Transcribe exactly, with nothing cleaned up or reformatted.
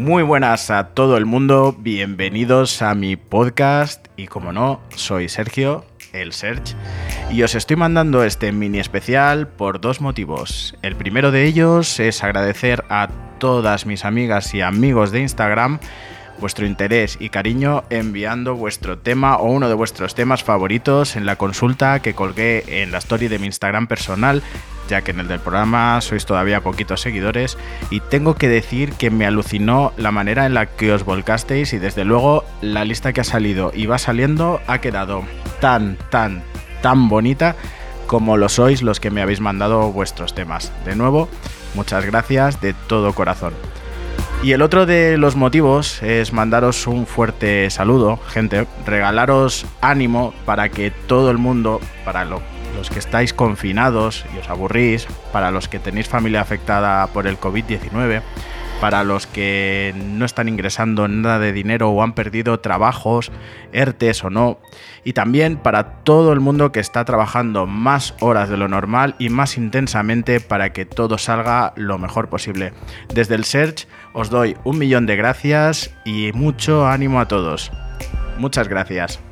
Muy buenas a todo el mundo, bienvenidos a mi podcast y como no, soy Sergio, el Serch, y os estoy mandando este mini especial por dos motivos. El primero de ellos es agradecer a todas mis amigas y amigos de Instagram vuestro interés y cariño enviando vuestro tema o uno de vuestros temas favoritos en la consulta que colgué en la story de mi Instagram personal, ya que en el del programa sois todavía poquitos seguidores, y tengo que decir que me alucinó la manera en la que os volcasteis y desde luego la lista que ha salido y va saliendo ha quedado tan, tan, tan bonita como lo sois los que me habéis mandado vuestros temas. De nuevo, muchas gracias de todo corazón. Y el otro de los motivos es mandaros un fuerte saludo, gente, regalaros ánimo para que todo el mundo, para lo, los que estáis confinados y os aburrís, para los que tenéis familia afectada por el covid diecinueve, para los que no están ingresando nada de dinero o han perdido trabajos, ERTEs o no, y también para todo el mundo que está trabajando más horas de lo normal y más intensamente para que todo salga lo mejor posible. Desde el Serch os doy un millón de gracias y mucho ánimo a todos. Muchas gracias.